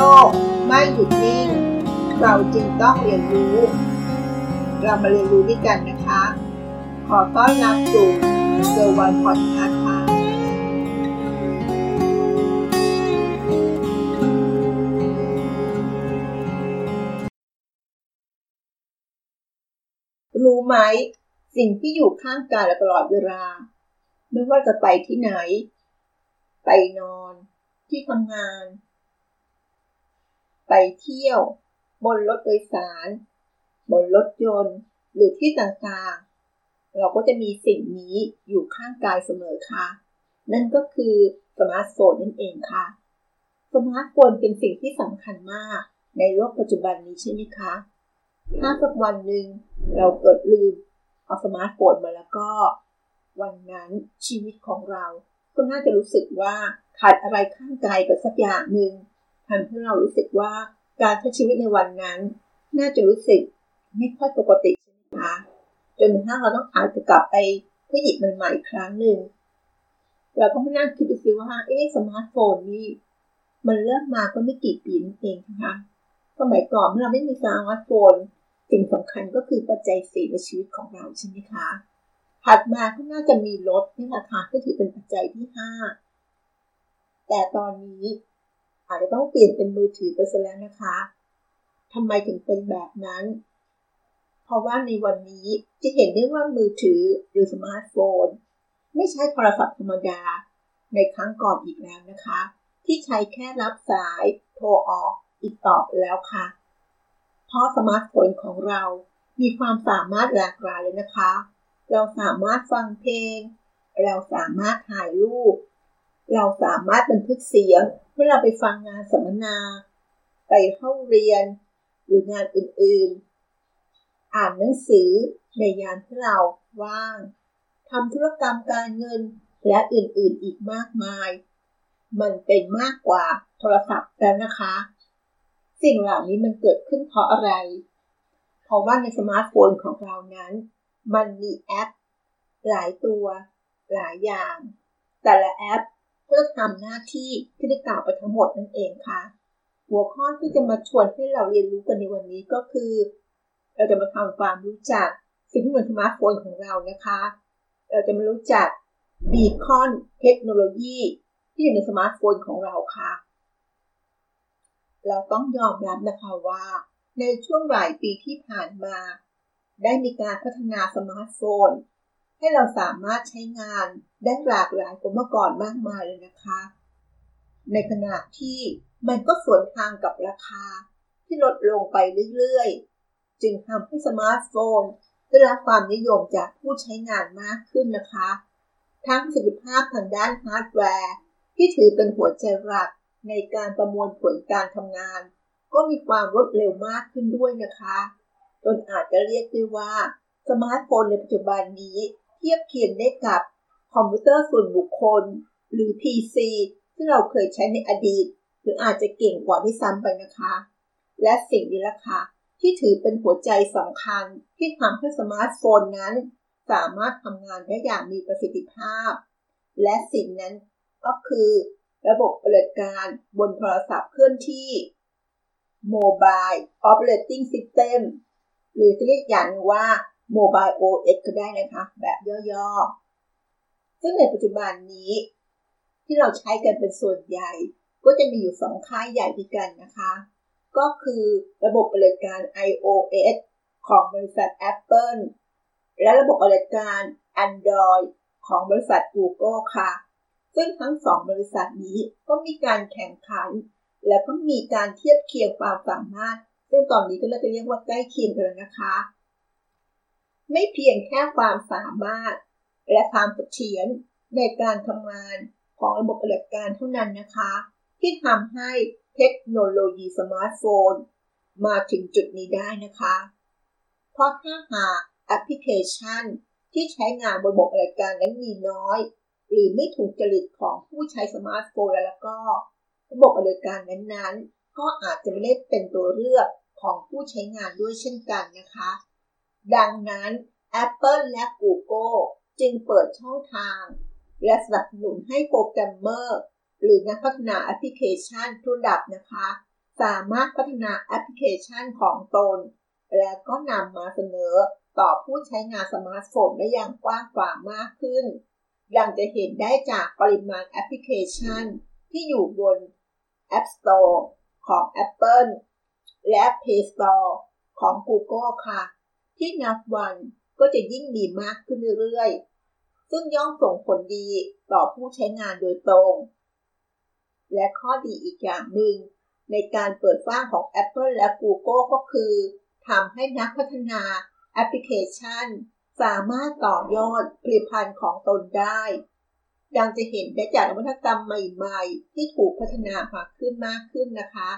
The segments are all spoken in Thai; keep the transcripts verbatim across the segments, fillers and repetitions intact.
ลกไม่หยุดนิ่งเราจึงต้องเรียนรู้เรามาเรียนรู้ด้วยกันนะคะขอต้อนรับสู่เซอร์วันพอดคาสต์ค่ะรู้ไหมสิ่งที่อยู่ข้างกายตลอดเวลาไม่ว่าจะไปที่ไหนไปนอนที่ทำงานไปเที่ยวบนรถโดยสารบนรถยนต์หรือที่ต่างๆเราก็จะมีสิ่งนี้อยู่ข้างกายเสมอค่ะนั่นก็คือสมาร์ทโฟนนั่นเองค่ะสมาร์ทโฟนเป็นสิ่งที่สำคัญมากในโลกปัจจุบันนี้ใช่ไหมคะถ้าสักวันหนึ่งเราเกิดลืมเอาสมาร์ทโฟนมาแล้วก็วันนั้นชีวิตของเราก็น่าจะรู้สึกว่าขาดอะไรข้างกายไปสักอย่างหนึ่งทำให้เรารู้สึกว่าการใช้ชีวิตในวันนั้นน่าจะรู้สึกไม่ค่อยปกติใช่ไหมคะจนถ้าเราต้องอาจจะกลับไปเพื่อหยิบมันใหม่ครั้งหนึ่งเราก็ไม่น่าคิดดูซิว่าเอ๊ะสมาร์ทโฟนนี่มันเริ่มมาก็ไม่กี่ปีนั่นเองนะคะสมัยก่อนเมื่อเราไม่มีสมาร์ทโฟนสิ่งสำคัญก็คือปัจจัยสี่ในชีวิตของเราใช่ไหมคะถัดมาก็น่าจะมีรถนี่แหละค่ะก็ถือเป็นปัจจัยที่ห้าแต่ตอนนี้อาจจะต้องเปลี่ยนเป็นมือถือไปซะแล้วนะคะทำไมถึงเป็นแบบนั้นเพราะว่าในวันนี้จะเห็นได้ว่ามือถือหรือสมาร์ทโฟนไม่ใช่โทรศัพท์ธรรมดาในครั้งก่อนอีกแล้วนะคะที่ใช้แค่รับสายโทรออกอีกต่อไปแล้วค่ะเพราะสมาร์ทโฟนของเรามีความสามารถหลากหลายเลยนะคะเราสามารถฟังเพลงเราสามารถถ่ายรูปเราสามารถบันทึกเสียงเมื่อเราไปฟังงานสัมมนาไปเข้าเรียนหรืองานอื่นๆอ่านหนังสือในยามที่เราว่างทำธุรกรรมการเงินและอื่นๆอีกมากมายมันเป็นมากกว่าโทรศัพท์แล้วนะคะสิ่งเหล่านี้มันเกิดขึ้นเพราะอะไรเพราะว่าในสมาร์ทโฟนของเรานั้นมันมีแอปหลายตัวหลายอย่างแต่ละแอปเพื่อทำหน้าที่ที่ได้กล่าวไปทั้งหมดนั่นเองค่ะหัวข้อที่จะมาชวนให้เราเรียนรู้กันในวันนี้ก็คือเราจะมาทำความรู้จักสิ่งที่อยู่บนสมาร์ทโฟนของเรานะคะเราจะมารู้จัก Beacon Technology ที่อยู่ในสมาร์ทโฟนของเราค่ะเราต้องยอมรับนะคะว่าในช่วงหลายปีที่ผ่านมาได้มีการพัฒนาสมาร์ทโฟนให้เราสามารถใช้งานได้หลากหลายกว่าเมื่อก่อนมากมายเลยนะคะในขณะที่มันก็สวนทางกับราคาที่ลดลงไปเรื่อยๆจึงทำให้สมาร์ทโฟนได้รับความนิยมจากผู้ใช้งานมากขึ้นนะคะทั้งศักยภาพทางด้านฮาร์ดแวร์ที่ถือเป็นหัวใจหลักในการประมวลผลการทำงานก็มีความรวดเร็วมากขึ้นด้วยนะคะจนอาจจะเรียกได้ว่าสมาร์ทโฟนในปัจจุบันนี้เทียบเคียงได้กับคอมพิวเตอร์ส่วนบุคคลหรือ พี ซี ที่เราเคยใช้ในอดีตหรืออาจจะเก่งกว่าด้วยซ้ำไปนะคะและสิ่งนี้ล่ะค่ะที่ถือเป็นหัวใจสำคัญที่ทำให้สมาร์ทโฟนนั้นสามารถทำงานได้อย่างมีประสิทธิภาพและสิ่งนั้นก็คือระบบปฏิบัติการบนโทรศัพท์เคลื่อนที่ Mobile Operating System หรือเรียกอย่างว่า Mobile โอ เอส ก็ได้นะคะแบบย่อๆซึ่งในปัจจุบันนี้ที่เราใช้กันเป็นส่วนใหญ่ก็จะมีอยู่สองค่ายใหญ่ด้วยกันนะคะก็คือระบบปฏิบัติการ iOS ของบริษัท Apple และระบบปฏิบัติการ Android ของบริษัท Google ค่ะซึ่งทั้งสองบริษัทนี้ก็มีการแข่งขันและก็มีการเทียบเคียงความสามารถซึ่งตอนนี้ก็เราจะเรียกว่าใกล้เคียงกันแล้วนะคะไม่เพียงแค่ความสามารถและความเสถียรในการทำงานของระบบปฏิบัติการเท่านั้นนะคะที่ทำให้เทคโนโลยีสมาร์ทโฟนมาถึงจุดนี้ได้นะคะเพราะถ้าหากแอปพลิเคชันที่ใช้งานบนระบบปฏิบัติการนั้นมีน้อยหรือไม่ถูกจริตของผู้ใช้สมาร์ทโฟนแล้วก็ระบบปฏิบัติการนั้นๆก็อาจจะไม่ได้เป็นตัวเลือกของผู้ใช้งานด้วยเช่นกันนะคะดังนั้น Apple และ Google จึงเปิดช่องทางและสนับสนุนให้โปรแกรมเมอร์หรือนักพัฒนาแอปพลิเคชันทุกระดับนะคะส สามารถพัฒนาแอปพลิเคชันของตนและก็นำมาเสนอต่อผู้ใช้งานสมาร์ทโฟนได้อย่างกว้างขวางมากขึ้นดังจะเห็นได้จากปริมาณแอปพลิเคชันที่อยู่บน App Store ของ Apple และ Play Store ของ Google ค่ะที่นับวันก็จะยิ่งมีมากขึ้นเรื่อยๆซึ่งย่อมส่งผลดีต่อผู้ใช้งานโดยตรงและข้อดีอีกอย่างหนึ่งในการเปิดกว้างของ Apple และ Google ก็คือทำให้นักพัฒนาแอปพลิเคชันสามารถต่อยอดผลิตภัณฑ์ของตนได้ดังจะเห็นได้จากนวัตกรรมใหม่ๆที่ถูกพัฒนามาขึ้นมากขึ้นนะคะ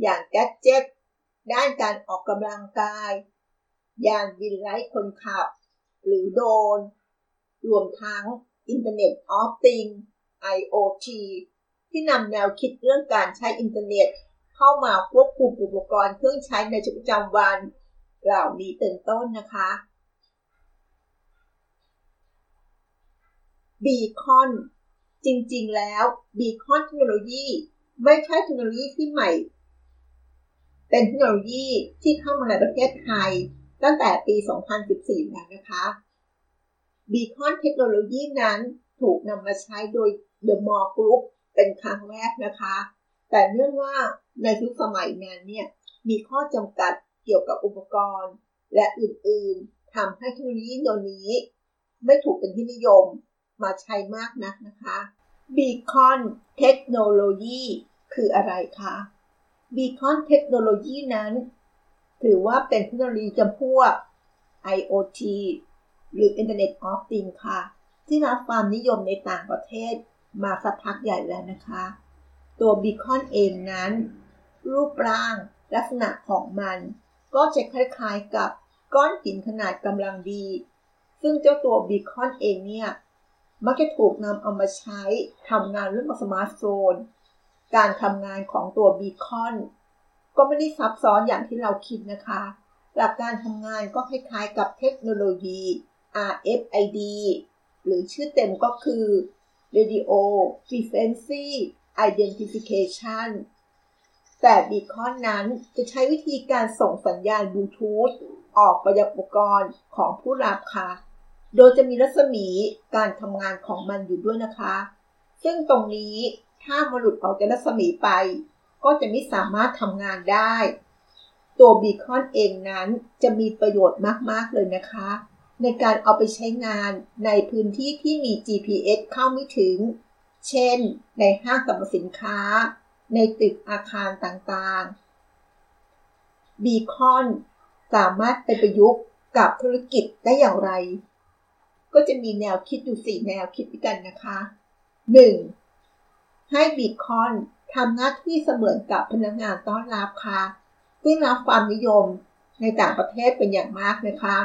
อย่างแกดเจ็ตด้านการออกกำลังกายยานบินไร้คนขับหรือโดรนรวมทั้ง Internet of Things ไอ โอ ที ที่นำแนวคิดเรื่องการใช้อินเทอร์เน็ตเข้ามาควบคุมอุปกรณ์เครื่องใช้ในชีวิตประจำวันเหล่านี้เป็นต้นนะคะบีคอนจริงๆแล้วบีคอนเทคโนโลยีไม่ใช่เทคโนโลยีที่ใหม่เป็นเทคโนโลยีที่เข้ามาในประเทศไทยตั้งแต่ปี สองพันสิบสี่ แล้วนะคะบีคอนเทคโนโลยีนั้นถูกนำมาใช้โดย The More Group เป็นครั้งแรกนะคะแต่เนื่องว่าในยุคสมัยนั้นเนี่ยมีข้อจำกัดเกี่ยวกับอุปกรณ์และอื่นๆทำให้เทคโนโลยีตัวนี้ไม่ถูกเป็นที่นิยมมาใช้มากนักนะคะ Beacon Technology คืออะไรคะ Beacon Technology นั้นถือว่าเป็นเทคโนโลยีจำพวก ไอ โอ ที หรือ Internet of Things ค่ะที่รับความนิยมในต่างประเทศมาสักพักใหญ่แล้วนะคะตัว Beacon เองนั้นรูปร่างลักษณะของมันก็จะคล้ายๆกับก้อนหินขนาดกำลังดีซึ่งเจ้าตัว Beacon เองเนี่ยมักจะถูกนำเอามาใช้ทำงานเรื่องสมาร์ทโฟนการทำงานของตัว Beacon ก็ไม่ได้ซับซ้อนอย่างที่เราคิดนะคะหลักการทำงานก็คล้ายๆกับเทคโนโลยี อาร์ เอฟ ไอ ดี หรือชื่อเต็มก็คือ Radio Frequency Identification แต่ Beacon นั้นจะใช้วิธีการส่งสัญญาณบลูทูธออกไปยังอุปกรณ์ของผู้รับค่ะโดยจะมีรัศมีการทำงานของมันอยู่ด้วยนะคะซึ่งตรงนี้ถ้ามันหลุดออกจากรัศมีไปก็จะไม่สามารถทำงานได้ตัวบีคอนเองนั้นจะมีประโยชน์มากๆเลยนะคะในการเอาไปใช้งานในพื้นที่ที่มี จี พี เอส เข้าไม่ถึงเช่นในห้างสรรพสินค้าในตึกอาคารต่างๆบีคอนสามารถไปประยุกต์กับธุรกิจได้อย่างไรก็จะมีแนวคิดอยู่สี่แนวคิดด้วยกันนะคะ หนึ่ง. ให้บีคอนทำหน้าที่เสมือนกับพนักงานต้อนรับค่ะซึ่งรับความนิยมในต่างประเทศเป็นอย่างมากนะคะ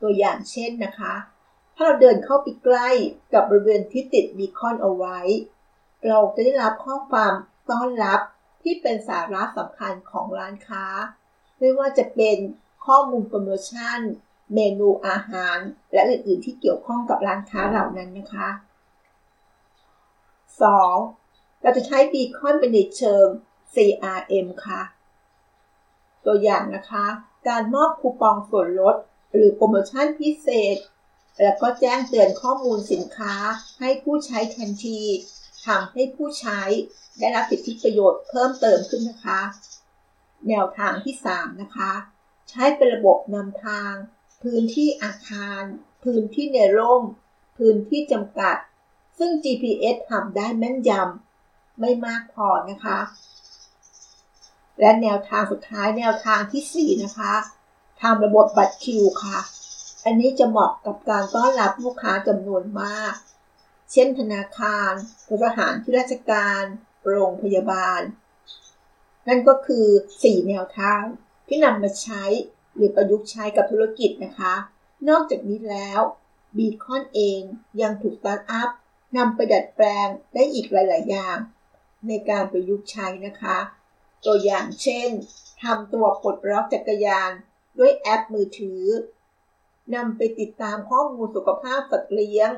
ตัวอย่างเช่นนะคะถ้าเราเดินเข้าไปใกล้กับบริเวณที่ติดบีคอนเอาไว้เราจะได้รับข้อความต้อนรับที่เป็นสาระสำคัญของร้านค้าไม่ว่าจะเป็นข้อมูลโปรโมชั่นเมนูอาหารและอื่นๆที่เกี่ยวข้องกับร้านค้าเหล่านั้นนะคะ สอง. เราจะใช้บีคอนเป็นในเชิง ซี อาร์ เอ็ม ค่ะตัวอย่างนะคะการมอบคูปองส่วนลดหรือโปรโมชั่นพิเศษแล้วก็แจ้งเตือนข้อมูลสินค้าให้ผู้ใช้ทันทีทำให้ผู้ใช้ได้รับสิทธิประโยชน์เพิ่มเติมขึ้นนะคะแนวทางที่สามนะคะใช้เป็นระบบนำทางพื้นที่อาคารพื้นที่ในร่มพื้นที่จำกัดซึ่ง จี พี เอส ทำได้แม่นยำไม่มากพอนะคะและแนวทางสุดท้ายแนวทางที่สี่นะคะทำระบบบัตรคิวค่ะอันนี้จะเหมาะกับการต้อนรับลูกค้าจำนวนมากเช่นธนาคารสถานที่ราชการโรงพยาบาลนั่นก็คือสี่แนวทางที่นำมาใช้หรือประยุกต์ใช้กับธุรกิจนะคะนอกจากนี้แล้วบีคอนเองยังถูกสตาร์ทอัพนำไปดัดแปลงได้อีกหลายๆอย่างในการประยุกต์ใช้นะคะตัวอย่างเช่นทำตัวปลดล็อกจักรยานด้วยแอปมือถือนำไปติดตามข้อมูลสุขภาพสัตว์เลี้ยง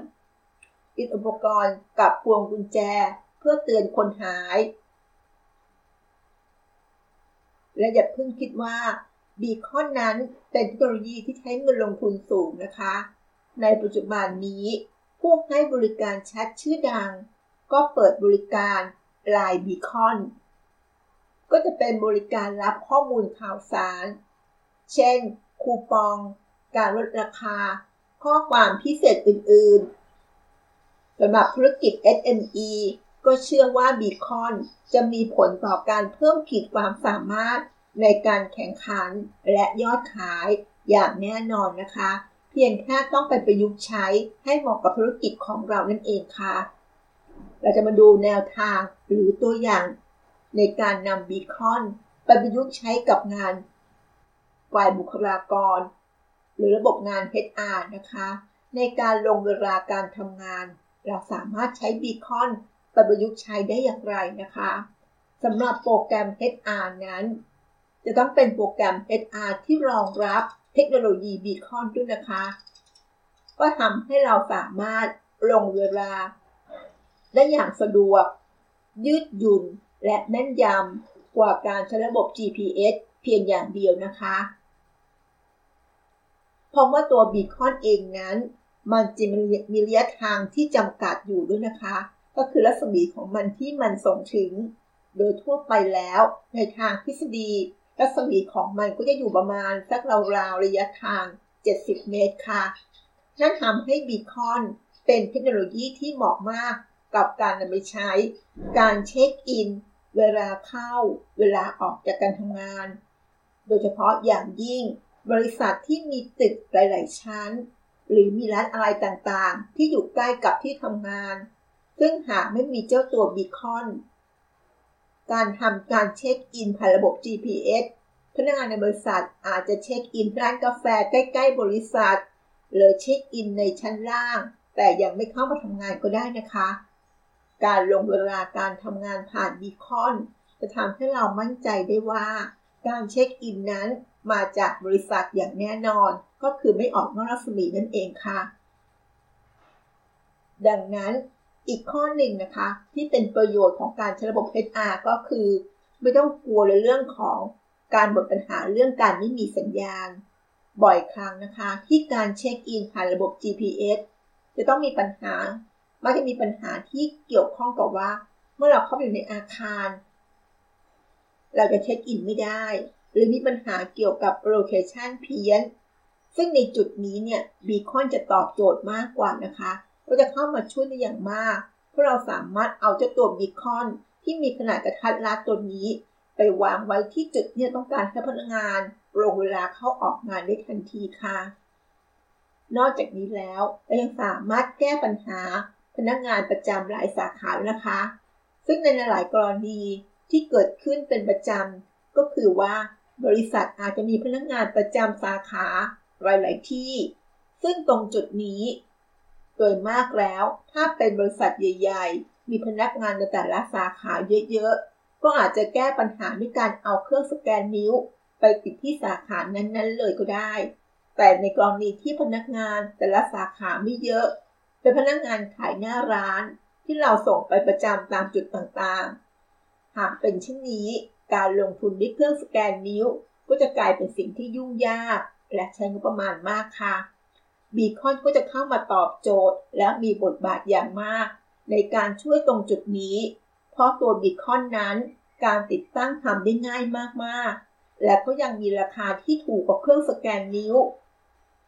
ติดอุปกรณ์กับพวงกุญแจ พื่อเตือนคนหายและอย่าเพิ่งคิดว่าบีคอนนั้นเป็นเทคโนโลยีที่ใช้เงินลงทุนสูงนะคะในปัจจุบันนี้ผู้ให้บริการแชทชื่อดังก็เปิดบริการ ไลน์ Beacon ก็จะเป็นบริการรับข้อมูลข่าวสารเช่นคูปองการลดราคาข้อความพิเศษอื่นๆสำหรับธุรกิจ เอส เอ็ม อี ก็เชื่อว่า Beacon จะมีผลต่อการเพิ่มขีดความสามารถในการแข่งขันและยอดขายอย่างแน่นอนนะคะเพียงแค่ต้องไปประยุกต์ใช้ให้เหมาะกับธุรกิจของเรานั่นเองค่ะเราจะมาดูแนวทางหรือตัวอย่างในการนำ Beacon ไปประยุกต์ใช้กับงานฝ่ายบุคลากรหรือระบบงาน เอช อาร์ นะคะในการลงเวลาการทำงานเราสามารถใช้ Beacon ไปประยุกต์ใช้ได้อย่างไรนะคะสำหรับโปรแกรม เอช อาร์ นั้นจะต้องเป็นโปรแกรม เอช อาร์ ที่รองรับเทคโนโลยี Beacon ด้วยนะคะก็ทำให้เราสามารถลงเวลาได้อย่างสะดวกยืดหยุ่นและแม่นยำกว่าการใช้ระบบ จี พี เอส เพียงอย่างเดียวนะคะเพราะว่าตัว Beacon เองนั้นมันจะมีระยะทางที่จำกัดอยู่ด้วยนะคะก็คือรัศมีของมันที่มันส่งถึงโดยทั่วไปแล้วในทางทฤษฎีรัศมีของมันก็จะอยู่ประมาณสักราวๆระยะทางเจ็ดสิบเมตรค่ะนั่นทำให้ Beacon เป็นเทคโนโลยีที่เหมาะมากกับการนำไปใช้การเช็คอินเวลาเข้าเวลาออกจากการทำงานโดยเฉพาะอย่างยิ่งบริษัทที่มีตึกหลายๆชั้นหรือมีร้านอะไรต่างๆที่อยู่ใกล้กับที่ทำงานซึ่งหากไม่มีเจ้าตัว Beacon การทำการเช็คอินผ่านระบบ จี พี เอส พนักงานในบริษัทอาจจะเช็คอินร้านกาแฟใกล้ๆบริษัทหรือเช็คอินในชั้นล่างแต่ยังไม่เข้ามาทำงานก็ได้นะคะการลงเวลาการทำงานผ่าน Beacon จะทำให้เรามั่นใจได้ว่าการเช็คอินนั้นมาจากบริษัทอย่างแน่นอนก็คือไม่ออกนอกรัศมีนั่นเองค่ะดังนั้นอีกข้อหนึ่งนะคะที่เป็นประโยชน์ของการใช้ระบบ เอช อาร์ ก็คือไม่ต้องกลัวในเรื่องของการหมดปัญหาเรื่องการไม่มีสัญญาณบ่อยครั้งนะคะที่การเช็คอินผ่านระบบ จี พี เอส จะต้องมีปัญหามักจะมีปัญหาที่เกี่ยวข้องกับว่าเมื่อเราเข้าไปอยู่ในอาคารเราจะเช็คอินไม่ได้หรือมีปัญหาเกี่ยวกับโลเคชั่นเพี้ยนซึ่งในจุดนี้เนี่ย Beacon จะตอบโจทย์มากกว่านะคะก็จะเข้ามาช่วยได้อย่างมากเพราะเราสามารถเอาเจ้าตัว Beacon ที่มีขนาดกระทัดรัดตัวนี้ไปวางไว้ที่จุดที่ต้องการให้พนักงานลงเวลาเข้าออกงานได้ทันทีค่ะนอกจากนี้แล้วเรายังสามารถแก้ปัญหาพนักงานประจำหลายสาขานะคะซึ่งในหลายกรณีที่เกิดขึ้นเป็นประจำก็คือว่าบริษัทอาจจะมีพนักงานประจำสาขาหลายๆที่ซึ่งตรงจุดนี้โดยมากแล้วถ้าเป็นบริษัทใหญ่ๆมีพนักงานในแต่ละสาขาเยอะๆก็อาจจะแก้ปัญหาด้วยการเอาเครื่องสแกนนิ้วไปติดที่สาขานั้นๆเลยก็ได้แต่ในกรณีที่พนักงานแต่ละสาขาไม่เยอะเป็นพนักงานขายหน้าร้านที่เราส่งไปประจำตามจุดต่างๆหากเป็นเช่นนี้การลงทุนด้วยเครื่องสแกนนิ้วก็จะกลายเป็นสิ่งที่ยุ่งยากและใช้งบประมาณมากค่ะ Beacon ก็จะเข้ามาตอบโจทย์และมีบทบาทอย่างมากในการช่วยตรงจุดนี้เพราะตัว Beacon นั้นการติดตั้งทำได้ง่ายมากๆและก็ยังมีราคาที่ถูกกว่าเครื่องสแกนนิ้ว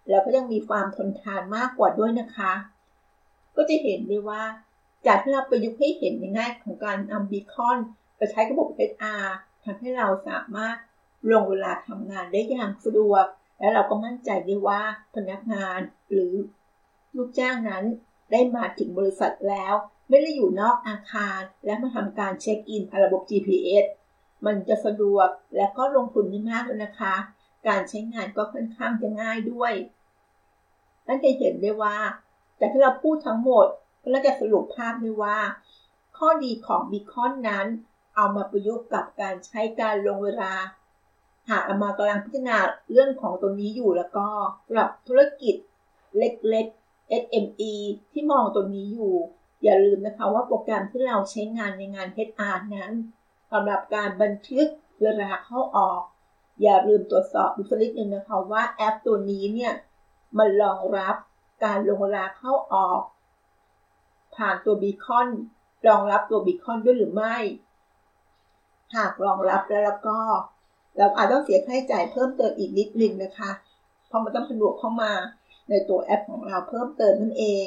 และก็ยังมีความทนทานมากกว่าด้วยนะคะก็จะเห็นได้ว่าจากที่เราประยุกต์ให้เห็นในแง่ของการนำ Beacon ไปใช้กับระบบ เอช อาร์ ทำให้เราสามารถลงเวลาทำงานได้อย่างสะดวกและเราก็มั่นใจได้ว่าพนักงานหรือลูกจ้างนั้นได้มาถึงบริษัทแล้วไม่ได้อยู่นอกอาคารและมาทำการเช็คอินผ่านระบบ จี พี เอส มันจะสะดวกและก็ลงทุนไม่มากเลยนะคะการใช้งานก็ค่อนข้างจะง่ายด้วยนั่นจะเห็นได้ว่าจากที่เราพูดทั้งหมดเราจะสรุปภาพได้ว่าข้อดีของ Beacon นั้นเอามาประยุกต์กับการใช้การลงเวลาหากเรามากำลังพิจารณาเรื่องของตัวนี้อยู่แล้วก็สำหรับธุรกิจเล็กๆ เอส เอ็ม อี ที่มองตัวนี้อยู่ อย่าลืมนะคะว่าโปรแกรมที่เราใช้งานในงาน เอช อาร์ นั้นสำหรับการบันทึกเวลาเข้าออกอย่าลืมตรวจสอบดูสักนิดนึงนะคะว่าแอปตัวนี้เนี่ยมันรองรับการลงเวลาเข้าออกผ่านตัวบีคอนรองรับตัวบีคอนด้วยหรือไม่หากรองรับแล้วแล้วก็เราอาจต้องเสียค่าใช้จ่ายเพิ่มเติมอีกนิดนึงนะคะเพราะมันต้องผนวกเข้ามาในตัวแอปของเราเพิ่มเติมนั่นเอง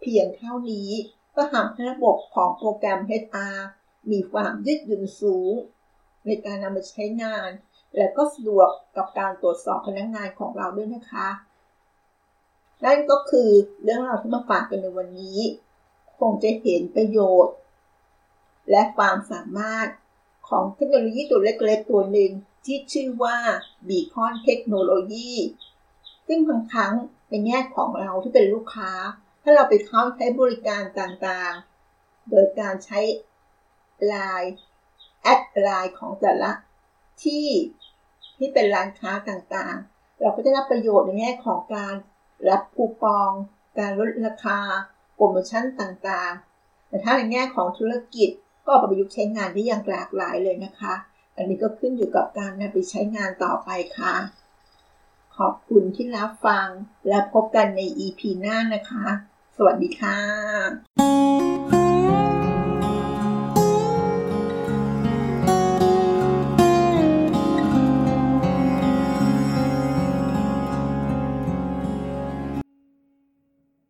เพียงเท่านี้ก็ทำให้ระบบของโปรแกรม เอช อาร์ มีความยืดหยุ่นสูงในการนำมาใช้งานและก็สะดวกกับการตรวจสอบพนักงานของเราด้วยนะคะนั่นก็คือเรื่องราวที่มาฝากกันในวันนี้คงจะเห็นประโยชน์และความสามารถของเทคโนโลยีตัวเล็กๆตัวหนึ่งที่ชื่อว่า Beacon Technology ซึ่งบางครั้งในแง่ของเราที่เป็นลูกค้าถ้าเราไปเข้าใช้บริการต่างๆโดยการใช้ ไลน์ แอด ไลน์ ของแต่ละที่ที่เป็นร้านค้าต่างๆเราก็จะรับประโยชน์ในแง่ของการรับคูปองการลดราคาโปรโมชั่นต่างๆแต่ถ้าในแง่ของธุรกิจก็เอาไปประยุกต์ใช้งานได้อย่างหลากหลายเลยนะคะอันนี้ก็ขึ้นอยู่กับการนำไปใช้งานต่อไปค่ะขอบคุณที่รับฟังและพบกันใน อี พี หน้านะคะสวัสดีค่ะ